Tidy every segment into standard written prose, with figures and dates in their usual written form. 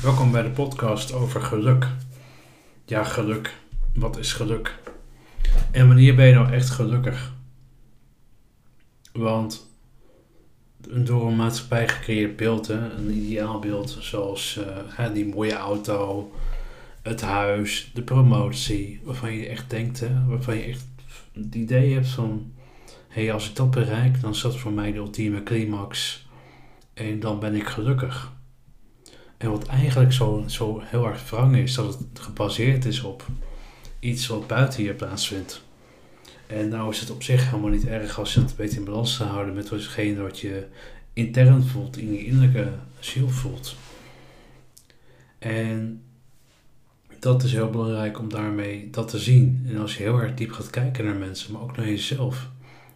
Welkom bij de podcast over geluk. Ja, geluk. Wat is geluk? En wanneer ben je nou echt gelukkig? Want door een maatschappij gecreëerd beeld, een ideaalbeeld, zoals die mooie auto, het huis, de promotie, waarvan je echt denkt, waarvan je echt het idee hebt van, hé, als ik dat bereik, dan is dat voor mij de ultieme climax en dan ben ik gelukkig. En wat eigenlijk zo heel erg wrang is, dat het gebaseerd is op iets wat buiten je plaatsvindt. En nou is het op zich helemaal niet erg als je het weet in balans te houden met datgene wat je intern voelt, in je innerlijke ziel voelt. En dat is heel belangrijk om daarmee dat te zien. En als je heel erg diep gaat kijken naar mensen, maar ook naar jezelf,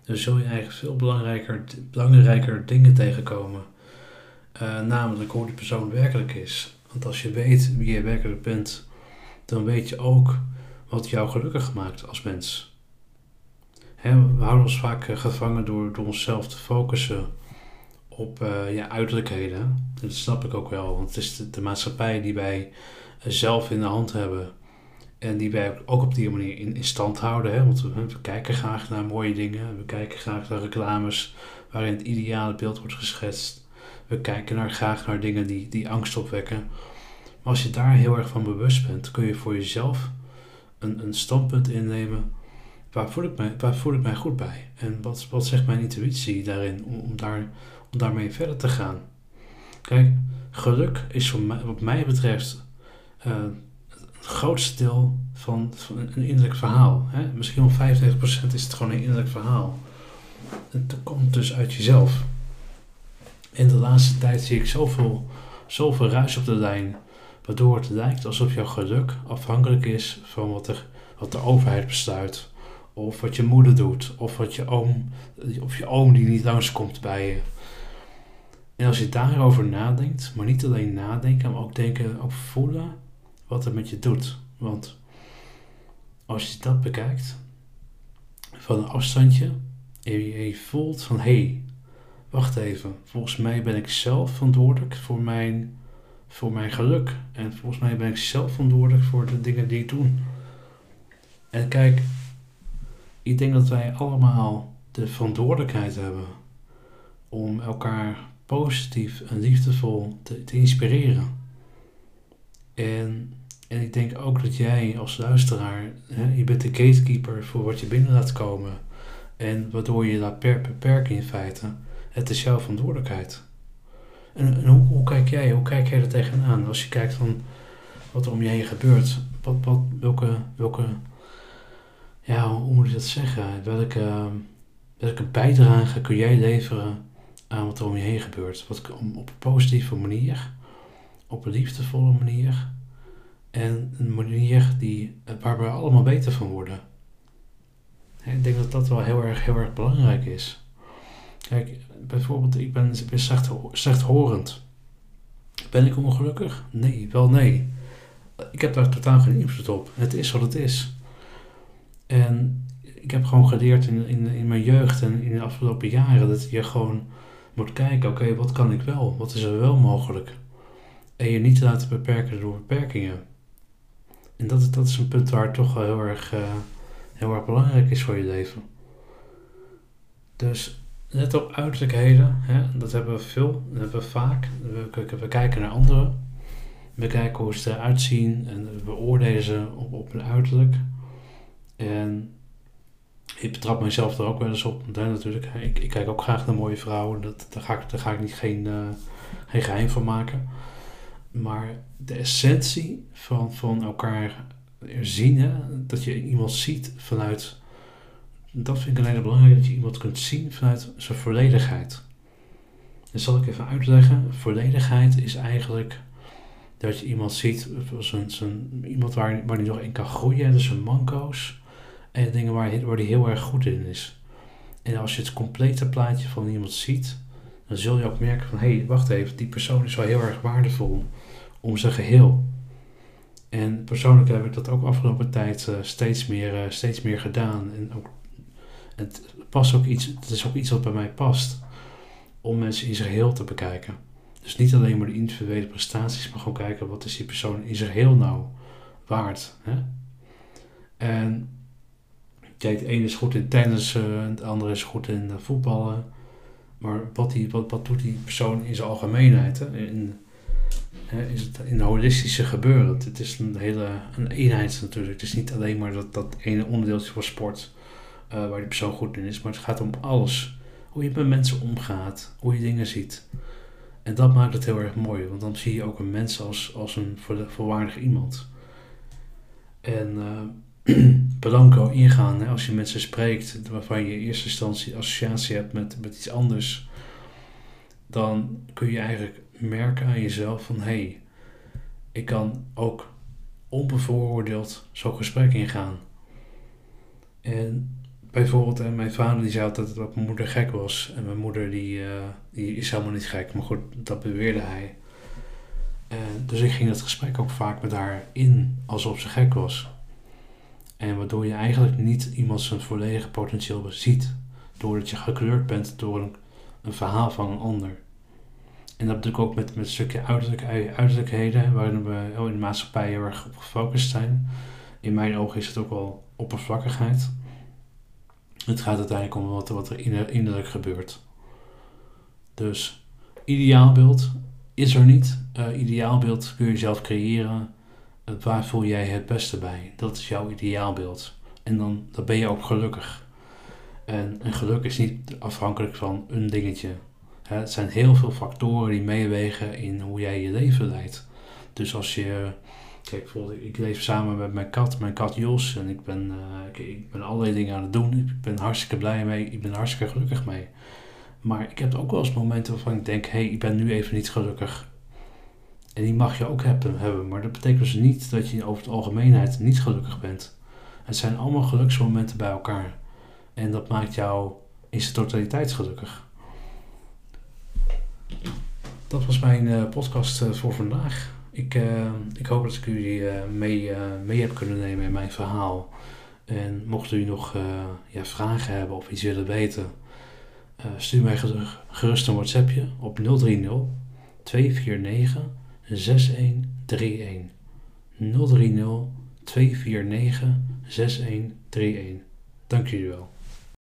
dan zul je eigenlijk veel belangrijker dingen tegenkomen. Namelijk hoe die persoon werkelijk is. Want als je weet wie je werkelijk bent, dan weet je ook wat jou gelukkig maakt als mens. We houden ons vaak gevangen door onszelf te focussen op uiterlijkheden. En dat snap ik ook wel, want het is de maatschappij die wij zelf in de hand hebben. En die wij ook op die manier in stand houden. Want we kijken graag naar mooie dingen. We kijken graag naar reclames waarin het ideale beeld wordt geschetst. We kijken graag naar dingen die angst opwekken. Maar als je daar heel erg van bewust bent, kun je voor jezelf een standpunt innemen. Waar voel ik mij goed bij? En wat zegt mijn intuïtie daarin om daarmee verder te gaan? Kijk, geluk is wat mij betreft het grootste deel van een innerlijk verhaal. Misschien al 95% is het gewoon een innerlijk verhaal. Het komt dus uit jezelf. In de laatste tijd zie ik zoveel ruis op de lijn, waardoor het lijkt alsof jouw geluk afhankelijk is van wat de overheid besluit. Of wat je moeder doet, of je oom die niet langskomt bij je. En als je daarover nadenkt, maar niet alleen nadenken, maar ook denken, ook voelen wat het met je doet. Want als je dat bekijkt, van een afstandje, en je voelt van, hé, wacht even, volgens mij ben ik zelf verantwoordelijk voor mijn geluk. En volgens mij ben ik zelf verantwoordelijk voor de dingen die ik doe. En kijk, ik denk dat wij allemaal de verantwoordelijkheid hebben om elkaar positief en liefdevol te inspireren. En ik denk ook dat jij als luisteraar, je bent de gatekeeper voor wat je binnen laat komen. En waardoor je laat beperken in feite. Het is jouw verantwoordelijkheid. En hoe kijk jij er tegenaan? Als je kijkt van wat er om je heen gebeurt. Hoe moet ik dat zeggen? Welke bijdrage kun jij leveren aan wat er om je heen gebeurt? Op een positieve manier, op een liefdevolle manier en een manier waar we allemaal beter van worden. Ik denk dat dat wel heel erg belangrijk is. Kijk, bijvoorbeeld, ik ben slechthorend. Ben ik ongelukkig? Nee. Ik heb daar totaal geen invloed op. Het is wat het is. En ik heb gewoon geleerd in mijn jeugd en in de afgelopen jaren dat je gewoon moet kijken, oké, wat kan ik wel? Wat is er wel mogelijk? En je niet te laten beperken door beperkingen. En dat is een punt waar het toch wel heel erg belangrijk is voor je leven. Dus let op uiterlijkheden, dat hebben we veel, dat hebben we vaak. We kijken naar anderen, we kijken hoe ze eruit zien en we beoordelen ze op hun uiterlijk. En ik betrap mezelf er ook wel eens op. Ja, natuurlijk, ik kijk ook graag naar mooie vrouwen. Daar ga ik niet geen geheim van maken. Maar de essentie van elkaar zien. Dat je iemand ziet vanuit. Dat vind ik een hele belangrijke. Dat je iemand kunt zien vanuit zijn volledigheid. Dat zal ik even uitleggen. Volledigheid is eigenlijk dat je iemand ziet. Iemand waar die nog in kan groeien. Dus zijn manco's. En dingen waar die heel erg goed in is. En als je het complete plaatje van iemand ziet, dan zul je ook merken van, hé, wacht even, die persoon is wel heel erg waardevol om zijn geheel. En persoonlijk heb ik dat ook afgelopen tijd steeds meer gedaan. En ook, het is ook iets wat bij mij past, om mensen in zijn geheel te bekijken. Dus niet alleen maar de individuele prestaties, maar gewoon kijken wat is die persoon in zijn heel nou waard. Hè? En kijk, de ene is goed in tennis, de andere is goed in voetballen. Maar wat doet die persoon in zijn algemeenheid? Hè? Is het in het holistische gebeuren? Het is een hele eenheid natuurlijk. Het is niet alleen maar dat ene onderdeeltje van sport waar die persoon goed in is. Maar het gaat om alles. Hoe je met mensen omgaat, hoe je dingen ziet. En dat maakt het heel erg mooi. Want dan zie je ook een mens als een volwaardig iemand. En belangrijk ingaan. Hè, als je mensen spreekt waarvan je in eerste instantie associatie hebt met iets anders. Dan kun je eigenlijk merken aan jezelf van hé, ik kan ook onbevooroordeeld zo'n gesprek ingaan. En bijvoorbeeld, en mijn vader die zei altijd dat mijn moeder gek was. En mijn moeder die is helemaal niet gek, maar goed, dat beweerde hij. Dus ik ging dat gesprek ook vaak met haar in, alsof ze gek was. En waardoor je eigenlijk niet iemand zijn volledige potentieel ziet. Doordat je gekleurd bent door een verhaal van een ander. En dat natuurlijk ook met een stukje uiterlijkheden, waarin we in de maatschappij heel erg op gefocust zijn. In mijn ogen is het ook wel oppervlakkigheid. Het gaat uiteindelijk om wat er innerlijk gebeurt. Dus ideaalbeeld is er niet. Ideaalbeeld kun je zelf creëren. Waar voel jij het beste bij? Dat is jouw ideaalbeeld. En dan ben je ook gelukkig. En geluk is niet afhankelijk van een dingetje. Het zijn heel veel factoren die meewegen in hoe jij je leven leidt. Dus als je... Kijk, bijvoorbeeld, ik leef samen met mijn kat Jos. En ik ben allerlei dingen aan het doen. Ik ben hartstikke blij mee. Ik ben hartstikke gelukkig mee. Maar ik heb ook wel eens momenten waarvan ik denk... Hé, ik ben nu even niet gelukkig. En die mag je ook hebben. Maar dat betekent dus niet dat je over de algemeenheid niet gelukkig bent. Het zijn allemaal geluksmomenten bij elkaar. En dat maakt jou in zijn totaliteit gelukkig. Dat was mijn podcast voor vandaag. Ik hoop dat ik jullie mee heb kunnen nemen in mijn verhaal. En mocht u nog vragen hebben of iets willen weten, stuur mij gerust een WhatsAppje op 030-249-6131. 030-249-6131. Dank jullie wel.